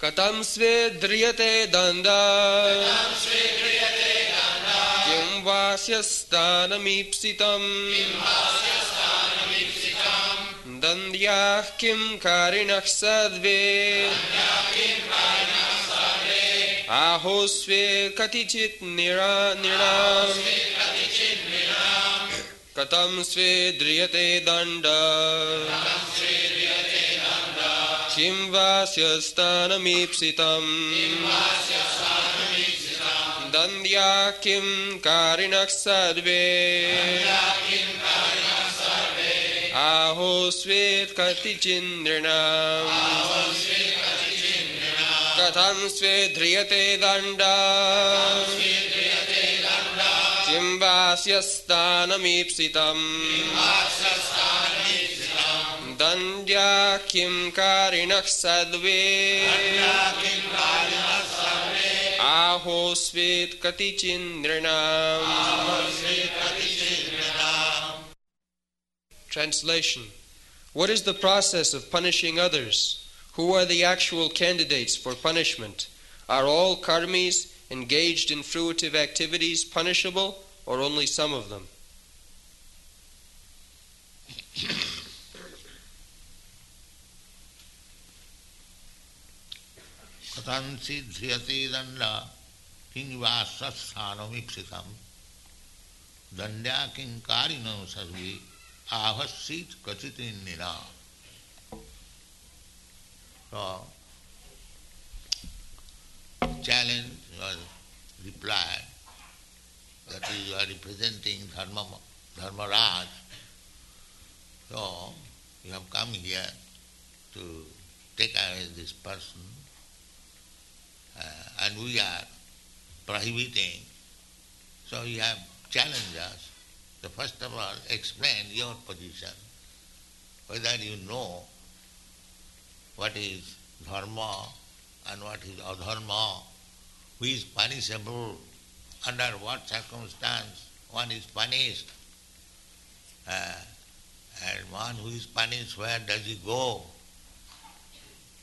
Katam sve driyate danda, kim vasya sthanam ipsitam, dandyah kim karinah sadve, aho sve katichit niram, katam sve driyate danda, kim vasya sthanam ipsitam, dandya kim karinah sarve, aho svet katichin nrinam, katham svet dhriyate danda, kim vasya sthanam ipsitam, dandya kim karinah sadve, aho svet katichin nrinam. Translation: What is the process of punishing others? Who are the actual candidates for punishment? Are all karmis engaged in fruitive activities punishable, or only some of them? Katansi dhriyate danda king vasasthanam ipsitam dandya king karinam sarvi ahasit kachitin nira. So, challenge was replied that you are representing Dharmaraj. So, you have come here to take away this person. And we are prohibiting. So you have challenged us. So first of all, explain your position, whether you know what is dharma and what is adharma, who is punishable, under what circumstance one is punished, and one who is punished, where does he go?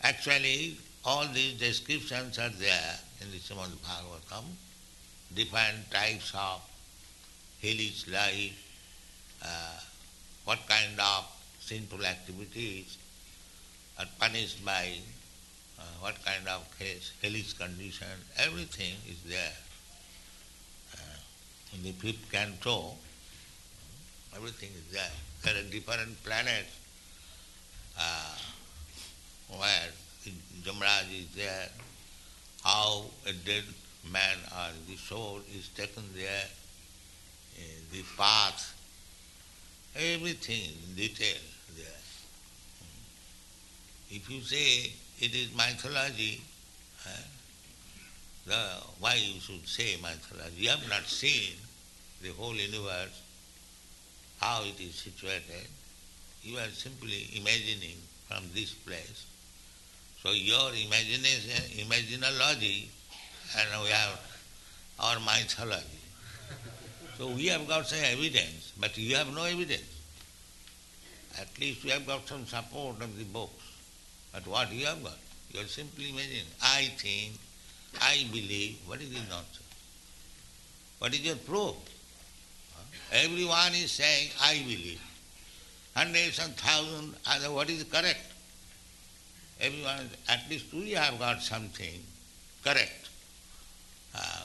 Actually, all these descriptions are there in the Srimad Bhagavatam, different types of hellish life, what kind of sinful activities are punished by, what kind of hellish condition, everything is there. In the 5th canto, everything is there. There are different planets where Jamraj is there, how a dead man or the soul is taken there, the path, everything in detail there. If you say it is mythology, why you should say mythology? You have not seen the whole universe, how it is situated. You are simply imagining from this place. So your imagination, imaginology, and we have our mythology. So we have got some evidence, but you have no evidence. At least we have got some support of the books. But what you have got? You are simply imagining. I think, I believe. What is this nonsense? What is your proof? Everyone is saying, I believe. Hundreds and thousands, what is correct? Everyone, at least we have got something correct.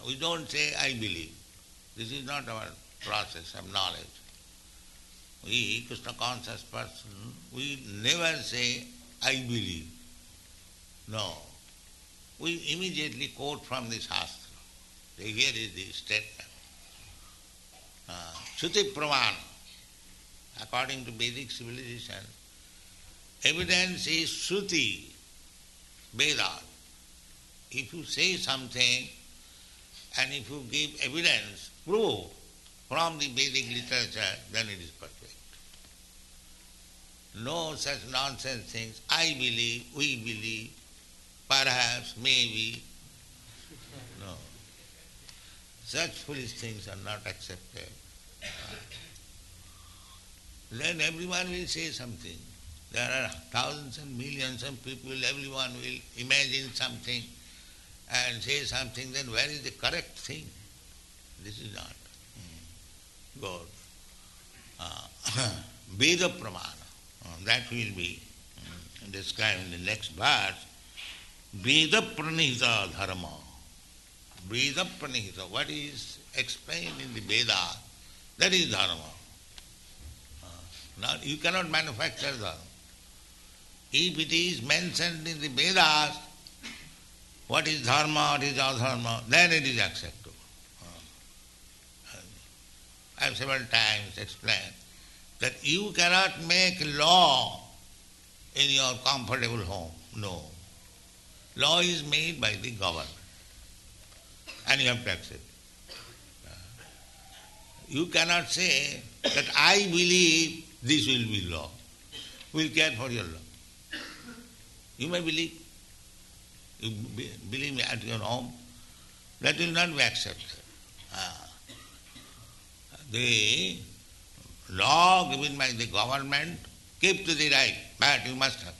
We don't say, I believe. This is not our process of knowledge. We, Krishna conscious person, we never say, I believe. No. We immediately quote from the Shastra. Here is the statement. Shruti Pramana, according to Vedic civilization, evidence is Shruti, Vedas. If you say something and if you give evidence, proof from the Vedic literature, then it is perfect. No such nonsense things, I believe, we believe, perhaps, maybe. No. Such foolish things are not accepted. Then everyone will say something. There are thousands and millions of people, everyone will imagine something and say something, then where is the correct thing? This is not God. Veda Pramana, that will be described in the next verse. Veda Pranihita Dharma. Veda Pranihita, what is explained in the Veda, that is Dharma. Now you cannot manufacture Dharma. If it is mentioned in the Vedas, what is Dharma, what is Adharma, then it is acceptable. I have several times explained that you cannot make law in your comfortable home. No. Law is made by the government and you have to accept it. You cannot say that I believe this will be law. Will care for your law. You may believe. You believe at your home. That will not be accepted. The law given by the government, keep to the right, but you must have.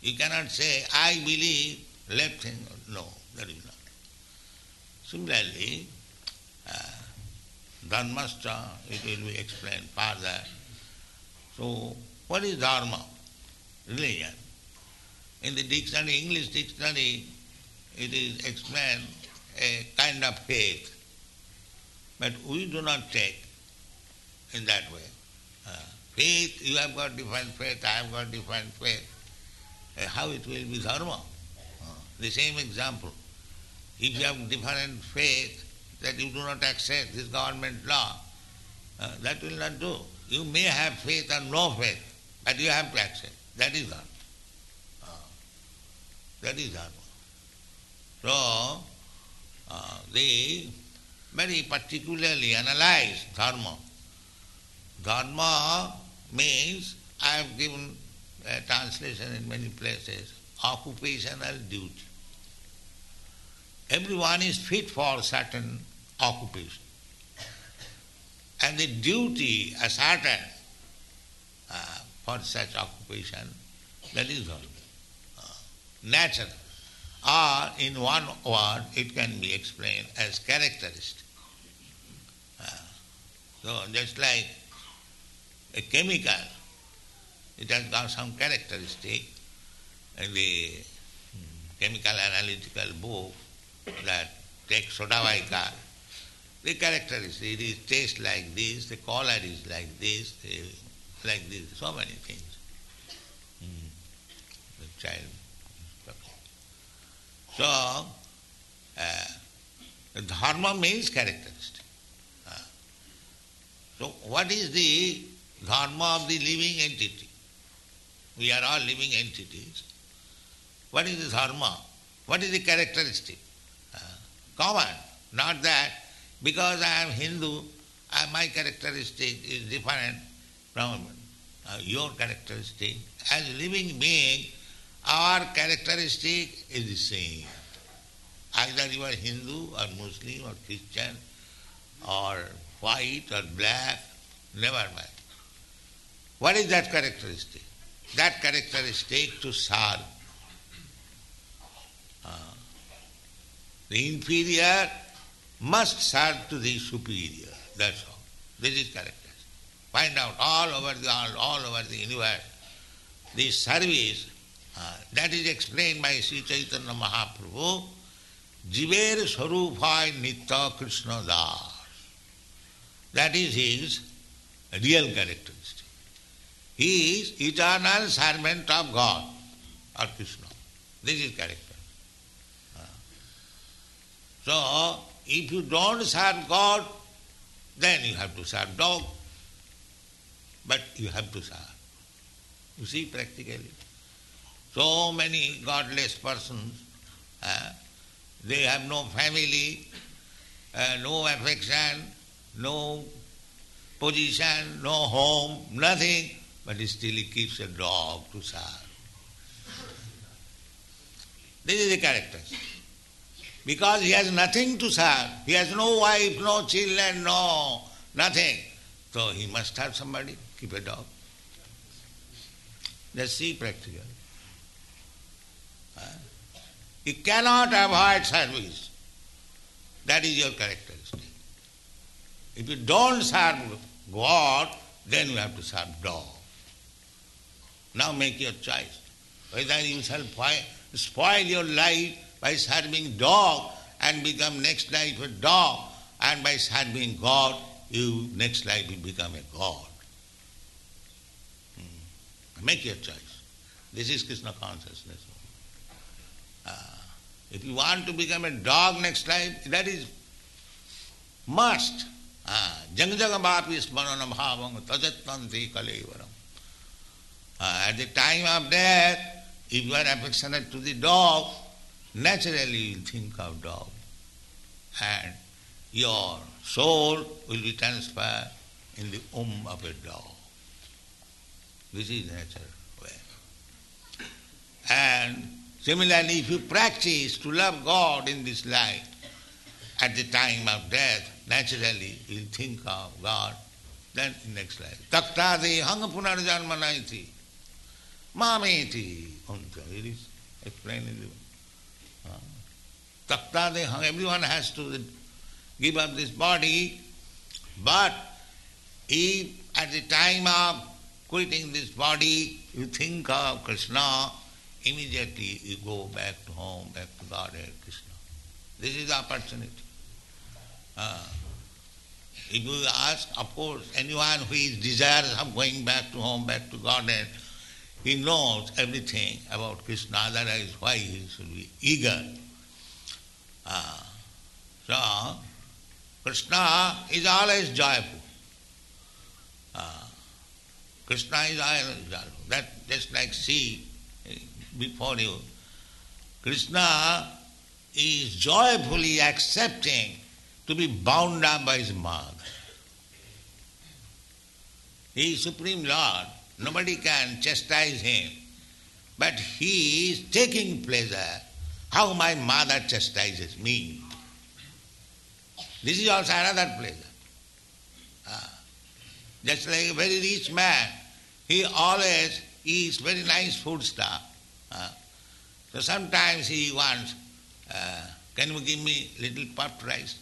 You cannot say, I believe left thing. No, that is not. Similarly, Dharmascha, it will be explained further. So, what is Dharma? Religion. In the dictionary, English dictionary, it is explained a kind of faith. But we do not take in that way. Faith, you have got different faith, I have got different faith. How it will be Dharma? The same example. If you have different faith that you do not accept this government law, that will not do. You may have faith or no faith, but you have to accept. That is Dharma. That is Dharma. So, they very particularly analyze Dharma. Dharma means, I have given a translation in many places, occupational duty. Everyone is fit for certain occupation. And the duty ascertained for such occupation, that is Dharma. Natural. Or, in one word, it can be explained as characteristic. So, just like a chemical, it has got some characteristic. In the chemical analytical book that takes soda bicarb, the characteristic, it is taste like this, the color is like this, so many things. The child. So, Dharma means characteristic. So, what is the Dharma of the living entity? We are all living entities. What is the Dharma? What is the characteristic? Common. Not that because I am Hindu, my characteristic is different from your characteristic. As a living being, our characteristic is the same. Either you are Hindu or Muslim or Christian or white or black, never mind. What is that characteristic? That characteristic to serve. The inferior must serve to the superior. That's all. This is characteristic. Find out all over the universe. This service. That is explained by Sri Chaitanya Mahaprabhu, Jiver Swarupai Nitya Krishna Das. That is his real characteristic. He is eternal servant of God or Krishna. This is character. So, if you don't serve God, then you have to serve dog. But you have to serve. You see practically. So many godless persons, they have no family, no affection, no position, no home, nothing, but still he keeps a dog to serve. This is the character. Because he has nothing to serve, he has no wife, no children, no nothing, so he must have somebody, keep a dog. Just see practically. You cannot avoid service. That is your characteristic. If you don't serve God, then you have to serve dog. Now make your choice. Whether you shall spoil your life by serving dog and become next life a dog, and by serving God, you next life will become a god. Make your choice. This is Krishna consciousness. If you want to become a dog next life, that is must. Jang-jagam-vapi smaranam-bhavam tajatvanti kalevaram. At the time of death, if you are affectionate to the dog, naturally you will think of dog. And your soul will be transferred in the womb of a dog. This is natural way. And similarly, if you practice to love God in this life, at the time of death, naturally you'll think of God, then in next life. Taktade hanga punarjanmanaiti mameti unta. It is explained in the Taktade hanga. Everyone has to give up this body, but if at the time of quitting this body, you think of Krishna, immediately you go back to home, back to Godhead, Krishna. This is the opportunity. If you ask, of course, anyone who is desirous of going back to home, back to Godhead, he knows everything about Krishna, that is why he should be eager. So, Krishna is always joyful. Krishna is always, that just like sea before you. Krishna is joyfully accepting to be bound up by his mother. He is Supreme Lord. Nobody can chastise him. But he is taking pleasure how my mother chastises me. This is also another pleasure. Just like a very rich man, he always eats very nice food stuff. So sometimes he wants, can you give me little puffed rice?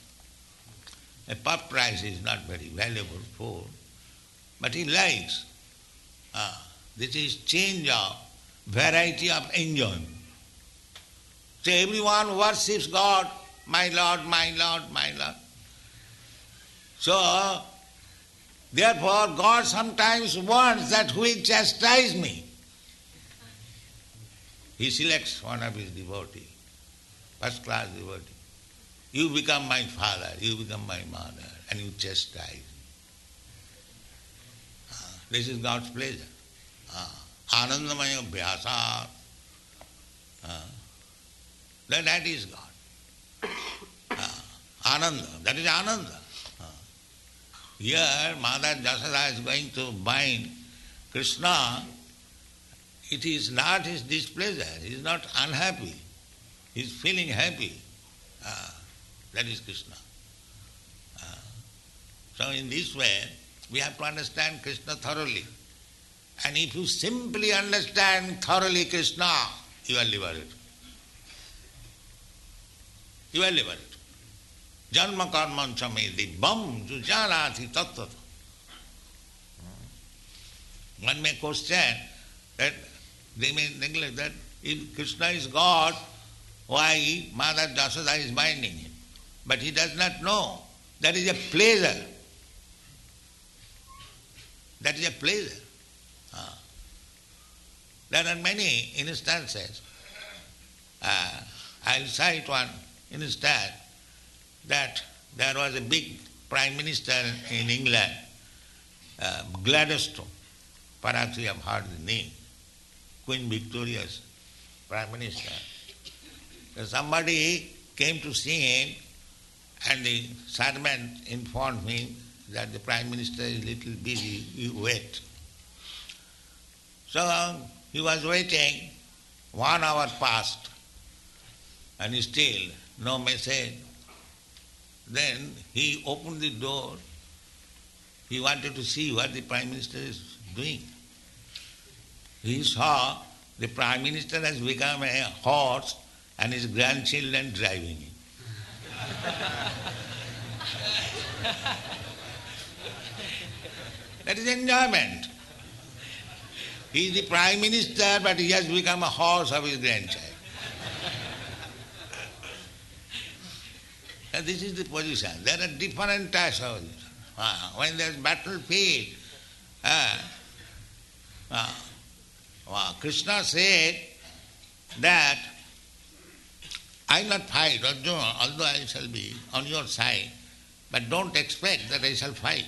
A puffed rice is not very valuable food, but he likes. This is change of variety of enjoyment. So everyone worships God, my Lord, my Lord, my Lord. So, therefore, God sometimes wants that who will chastise me. He selects one of his devotees, first-class devotee. You become my father, you become my mother, and you chastise me. This is God's pleasure. Anandamaya Vyasa. That is God. Ananda, that is Ananda. Here, Mother Jasada is going to bind Krishna. It is not his displeasure. He is not unhappy. He is feeling happy. That is Krishna. So in this way, we have to understand Krishna thoroughly. And if you simply understand thoroughly Krishna, you are liberated. You are liberated. Janma karman samedi bam jujanati tattva. One may question that they may neglect that if Krishna is God, why Mother Jashoda is binding him? But he does not know. That is a pleasure. That is a pleasure. There are many instances. I will cite one instance. That there was a big prime minister in England, Gladstone. Perhaps you have heard the name. Queen Victoria's prime minister. So somebody came to see him, and the servant informed him that the prime minister is a little busy, you wait. So he was waiting, 1 hour passed, and still no message. Then he opened the door. He wanted to see what the Prime Minister is doing. He saw the Prime Minister has become a horse and his grandchildren driving him. That is enjoyment. He is the Prime Minister, but he has become a horse of his grandchild. And this is the position. There are different types of position. When there is battlefield, Krishna said that I will not fight, although I shall be on your side, but don't expect that I shall fight,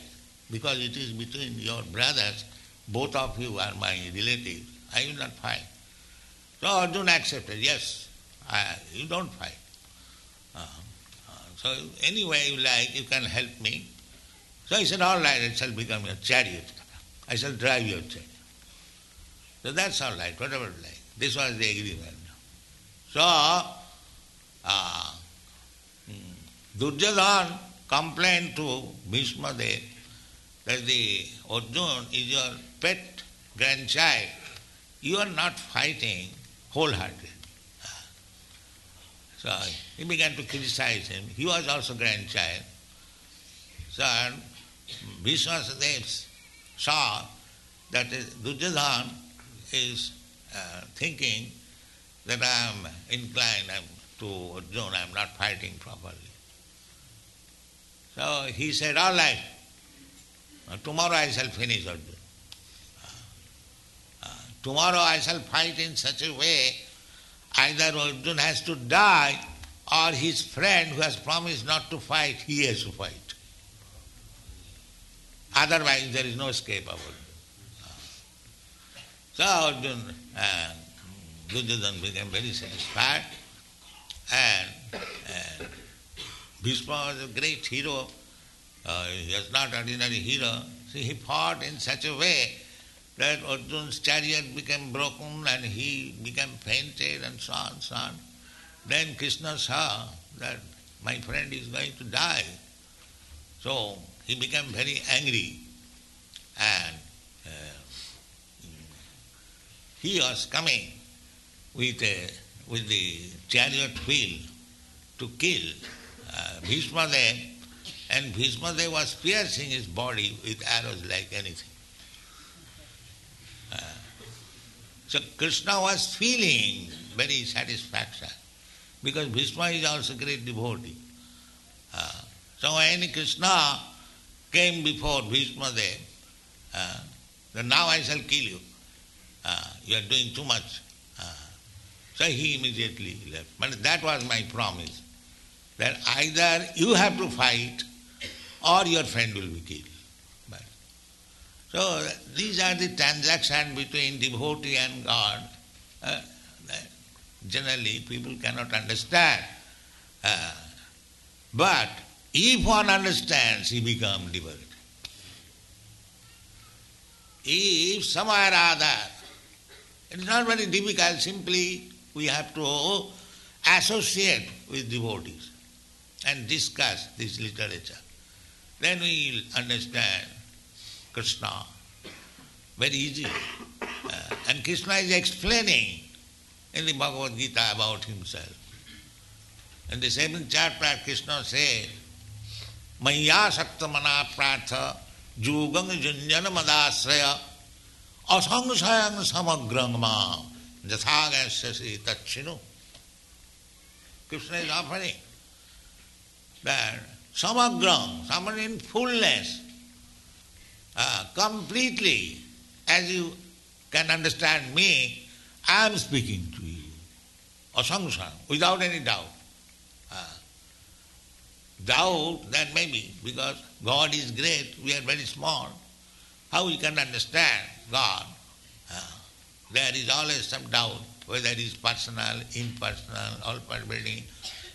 because it is between your brothers. Both of you are my relatives. I will not fight. So Arjuna accepted, yes, you don't fight. So any way you like, you can help me. So he said, all right, I shall become your chariot. I shall drive your chariot. So that's all right, whatever you like. This was the agreement. So Duryodhana complained to Bhishma Dev that the Arjuna is your pet grandchild. You are not fighting wholeheartedly. So he began to criticize him. He was also grandchild. So Bhishma Dev saw that Duryodhana is thinking that I am inclined to Arjuna, I am not fighting properly. So he said, all right, tomorrow I shall finish Arjuna. Tomorrow I shall fight in such a way, either Arjuna has to die or his friend who has promised not to fight, he has to fight. Otherwise there is no escape of Arjuna. So Arjuna, Duryodhana became very satisfied, and Bhishma was a great hero. He was not an ordinary hero. See, he fought in such a way that Arjuna's chariot became broken and he became fainted and so on, so on. Then Krishna saw that my friend is going to die. So he became very angry, and he was coming with the chariot wheel to kill Bhishma Dev, and Bhishma Dev was piercing his body with arrows like anything. So Krishna was feeling very satisfaction, because Bhishma is also a great devotee. So when Krishna came before Bhishma Dev, that now I shall kill you. You are doing too much. So he immediately left. But that was my promise, that either you have to fight or your friend will be killed. But, so these are the transactions between devotee and God. Generally people cannot understand. But if one understands, he becomes liberated. If somewhere or other, it's not very difficult, simply we have to associate with devotees and discuss this literature. Then we will understand Krishna very easily. And Krishna is explaining in the Bhagavad Gita about himself. In the 7th chapter, Krishna says, Maya Saktamana Pratha Jugam Junjana Madasraya Asangsayang Samagrangma Jathagasasi Tachinu. Krishna is offering that samagrang, someone in fullness, completely, as you can understand me, I am speaking to you. Asangsayang, without any doubt. Doubt, that may be, because God is great, we are very small. How we can understand God? There is always some doubt, whether it is personal, impersonal, all-pervading.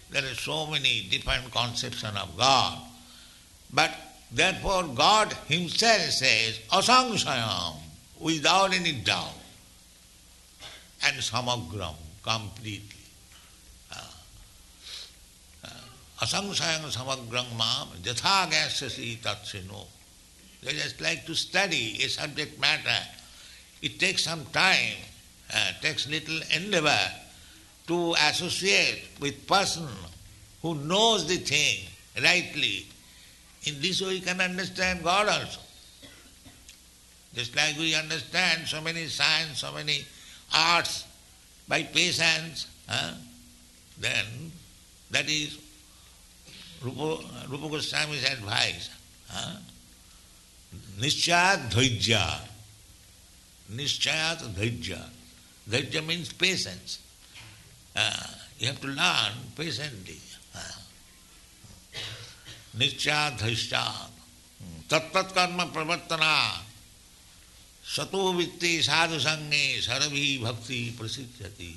There are so many different conceptions of God. But therefore God himself says, asangsayam, without any doubt, and samagram, completely. Asangsayam samagram mam jathagasasi tatsino. They just like to study a subject matter It takes some time, takes little endeavor to associate with person who knows the thing rightly. In this way you can understand God also. Just like we understand so many science, so many arts by patience, then that is Rupa Goswami's advice. Nischayat dhaijya. Nischayat dhaijya. Dhaijya means patience. You have to learn patiently. Nischayat dhaijya. Tattat karma pravartana. Sato vitte sadhu sange sarabhi bhakti prasidhyati.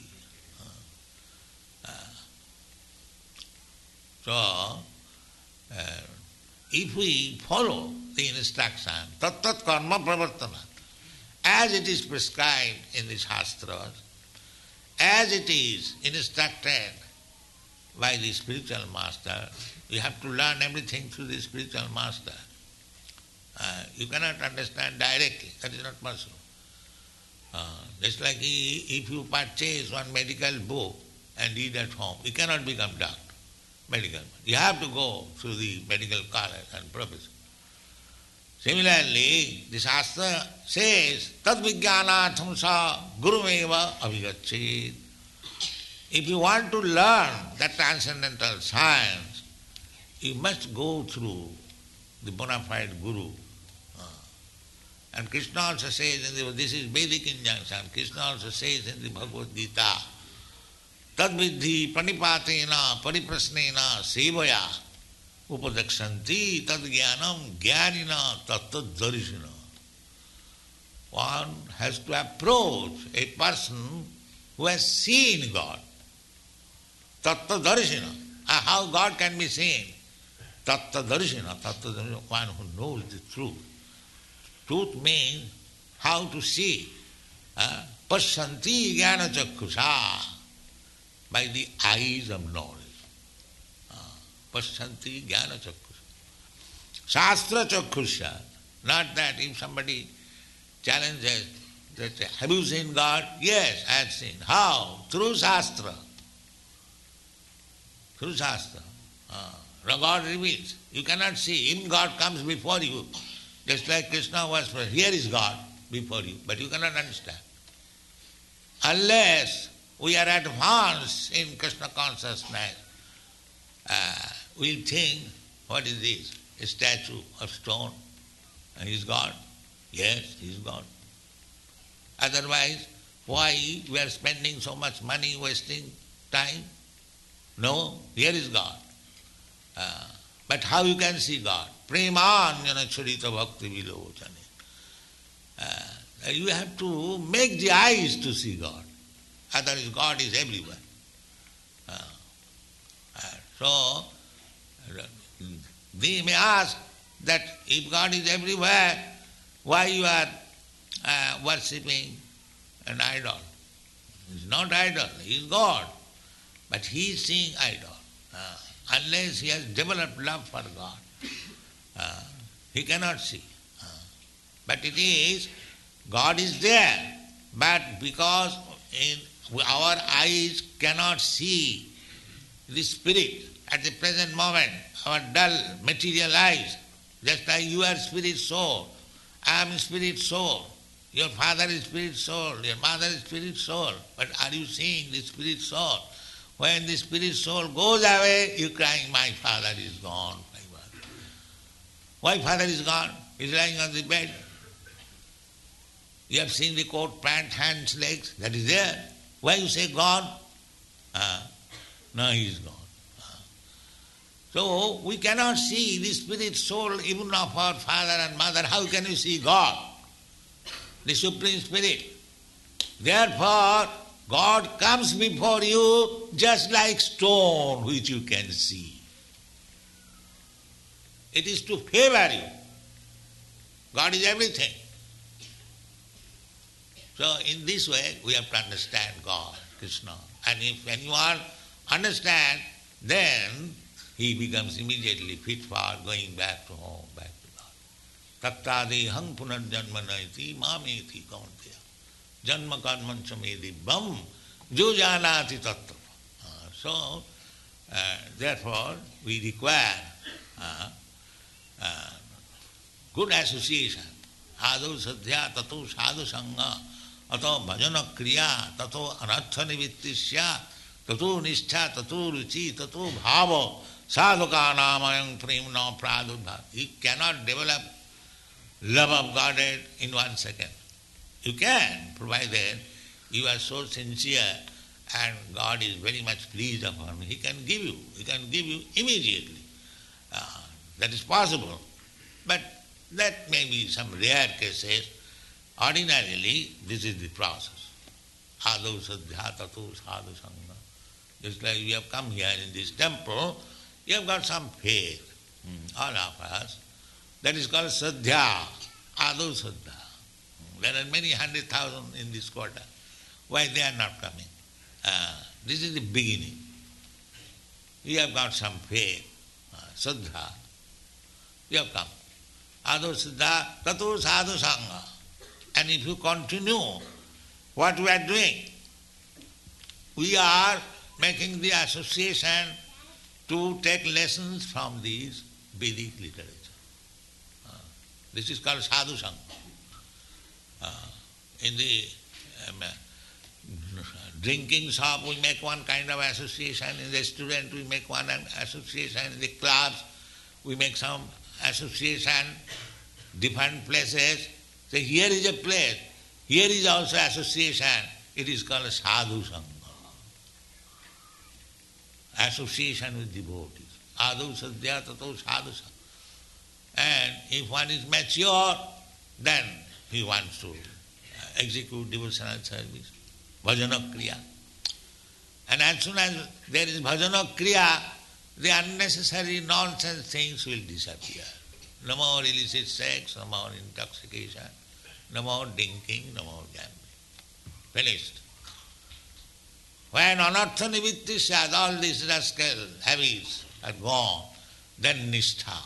So, if we follow the instruction, tat-tat karma pravartana, as it is prescribed in the Shastras, as it is instructed by the spiritual master, you have to learn everything through the spiritual master. You cannot understand directly, that is not possible. Just like if you purchase one medical book and read at home, you cannot become doctor. Medical. You have to go through the medical college and professor. Similarly, the Shastra says, Tad vijnanatham sa gurumeva abhigacchit. If you want to learn that transcendental science, you must go through the bona fide guru. And Krishna also says, this is Vedic injunction, Krishna also says in the Bhagavad Gita, Tadvidhi panipatena pariprasnena sevaya upadakshanti tadgyanam jnanina tattaddarishina. One has to approach a person who has seen God. Tattadarishina. How God can be seen? Tattadarishina. Tattadarishina, one who knows the truth. Truth means how to see. Pasyanti jnana chakkhusa. By the eyes of knowledge. Pasyanti jnana chakkhusa. Shastra chakkhusa. Not that if somebody challenges, they say, have you seen God? Yes, I have seen. How? Through Shastra. Through Shastra. God reveals. You cannot see Him. God comes before you. Just like Krishna was first. Here is God before you. But you cannot understand. Unless we are advanced in Krishna consciousness. We'll think, what is this? A statue of stone? He is God? Yes, He is God. Otherwise, why we are spending so much money, wasting time? No, here is God. But how you can see God? Premanyana charita bhakti vilochane. You have to make the eyes to see God. Otherwise, God is everywhere. So, they may ask that if God is everywhere, why you are worshipping an idol? It's not idol, He is God. But He is seeing idol. Unless he has developed love for God, he cannot see. But it is, God is there. But because in our eyes cannot see the spirit at the present moment, our dull material eyes, just like you are spirit soul, I am spirit soul, your father is spirit soul, your mother is spirit soul, but are you seeing the spirit soul? When the spirit soul goes away, you crying, my father is gone. Why father is gone? He is lying on the bed. You have seen the coat, pant, hands, legs, that is there. Why you say God? No, He is God. So we cannot see the spirit soul even of our father and mother. How can you see God? The Supreme Spirit. Therefore, God comes before you just like stone which you can see. It is to favor you. God is everything. So in this way we have to understand God, Krishna. And if anyone understands, then he becomes immediately fit for going back to home, back to God. Tattadeham punarjanmanaiti mameti kaunteya. Janma karma samedi bam jujanati tattva. So, therefore, we require good association. Adu sadhya tato sadhu sangha ato bhajana kriya tato anartha nivittisya tato nishtha tato ruchi tato bhava sadhuka namayam premna pradurva. You cannot develop love of Godhead in 1 second. You can, provided you are so sincere and God is very much pleased upon you. He can give you immediately. That is possible. But that may be some rare cases. Ordinarily, this is the process. Ādau sadhyā tato sādhu saṅgha. Just like you have come here in this temple, you have got some faith, all of us. That is called sadhyā, ādau sadhyā. There are many 100,000 in this quarter. Why they are not coming? This is the beginning. You have got some faith, sadhya. You have come. Ādau sadhya tato sadhu saṅgha. And if you continue what we are doing, we are making the association to take lessons from these Vedic literature. This is called sadhu saṅgha. In the drinking shop we make one kind of association, in the restaurant we make one association, in the clubs we make some association, different places. So here is a place, here is also association. It is called sadhu sangha. Association with devotees. Ādau sadhyā tato sadhu sangha. And if one is mature, then he wants to execute devotional service, bhajana kriya. And as soon as there is bhajana kriya, the unnecessary nonsense things will disappear. No more illicit sex, no more intoxication, no more drinking, no more gambling. Finished. When anartha nivittisya, all these rascal habits are gone, then nishtha,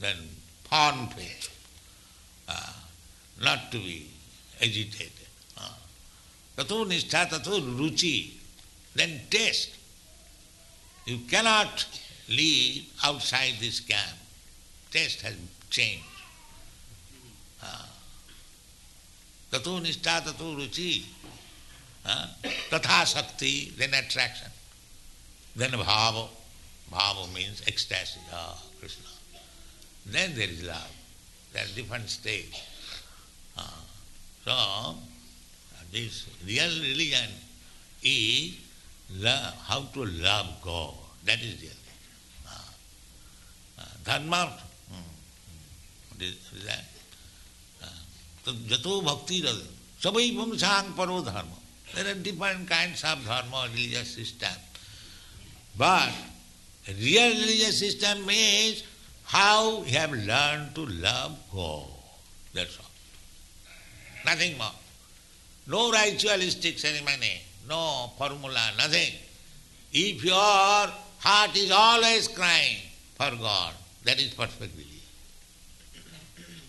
then pawn play. Not to be agitated. Tato nishtha tato ruchi. Then taste. You cannot live outside this camp. Taste has changed. Tato nishtha tato ruchi. Tatha sakti, then attraction. Then bhava. Bhava means ecstasy. Krishna. Then there is love. There are different stages. So, this real religion is how to love God. That is real. Dharma, jato bhakti radha, sabai vamsang paro dharma. There are different kinds of dharma, religious system. But real religious system is how you have learned to love God. That's all. Nothing more. No ritualistic ceremony, no formula, nothing. If your heart is always crying for God, that is perfect religion.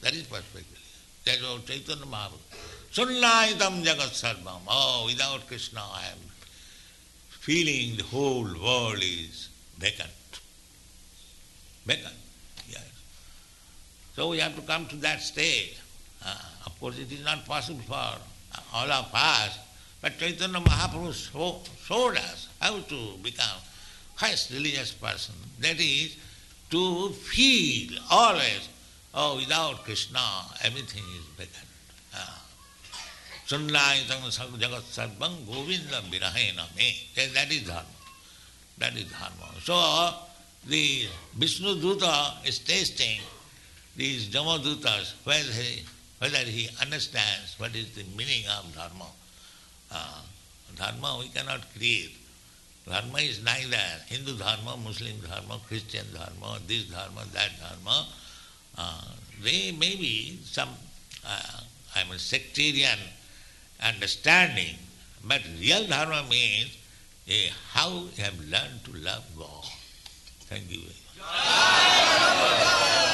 That is perfect religion. That is what Chaitanya Mahaprabhu. Sunnaitam jagat sarvam. Oh, without Krishna I am feeling the whole world is vacant. Vacant, yes. So we have to come to that stage. Of course, it is not possible for all of us, but Chaitanya Mahaprabhu showed us how to become highest religious person. That is, to feel always, oh, without Krishna, everything is vacant. Sunnāyitaṁ jagat sarvaṁ govindam virahena me. That is dharma. That is dharma. So, the Vishnu Dutta is tasting these Jamaduttas, whether he understands what is the meaning of dharma. Dharma we cannot create. Dharma is neither Hindu dharma, Muslim dharma, Christian dharma, this dharma, that dharma. They may be some sectarian understanding, but real dharma means how you have learned to love God. Thank you very much.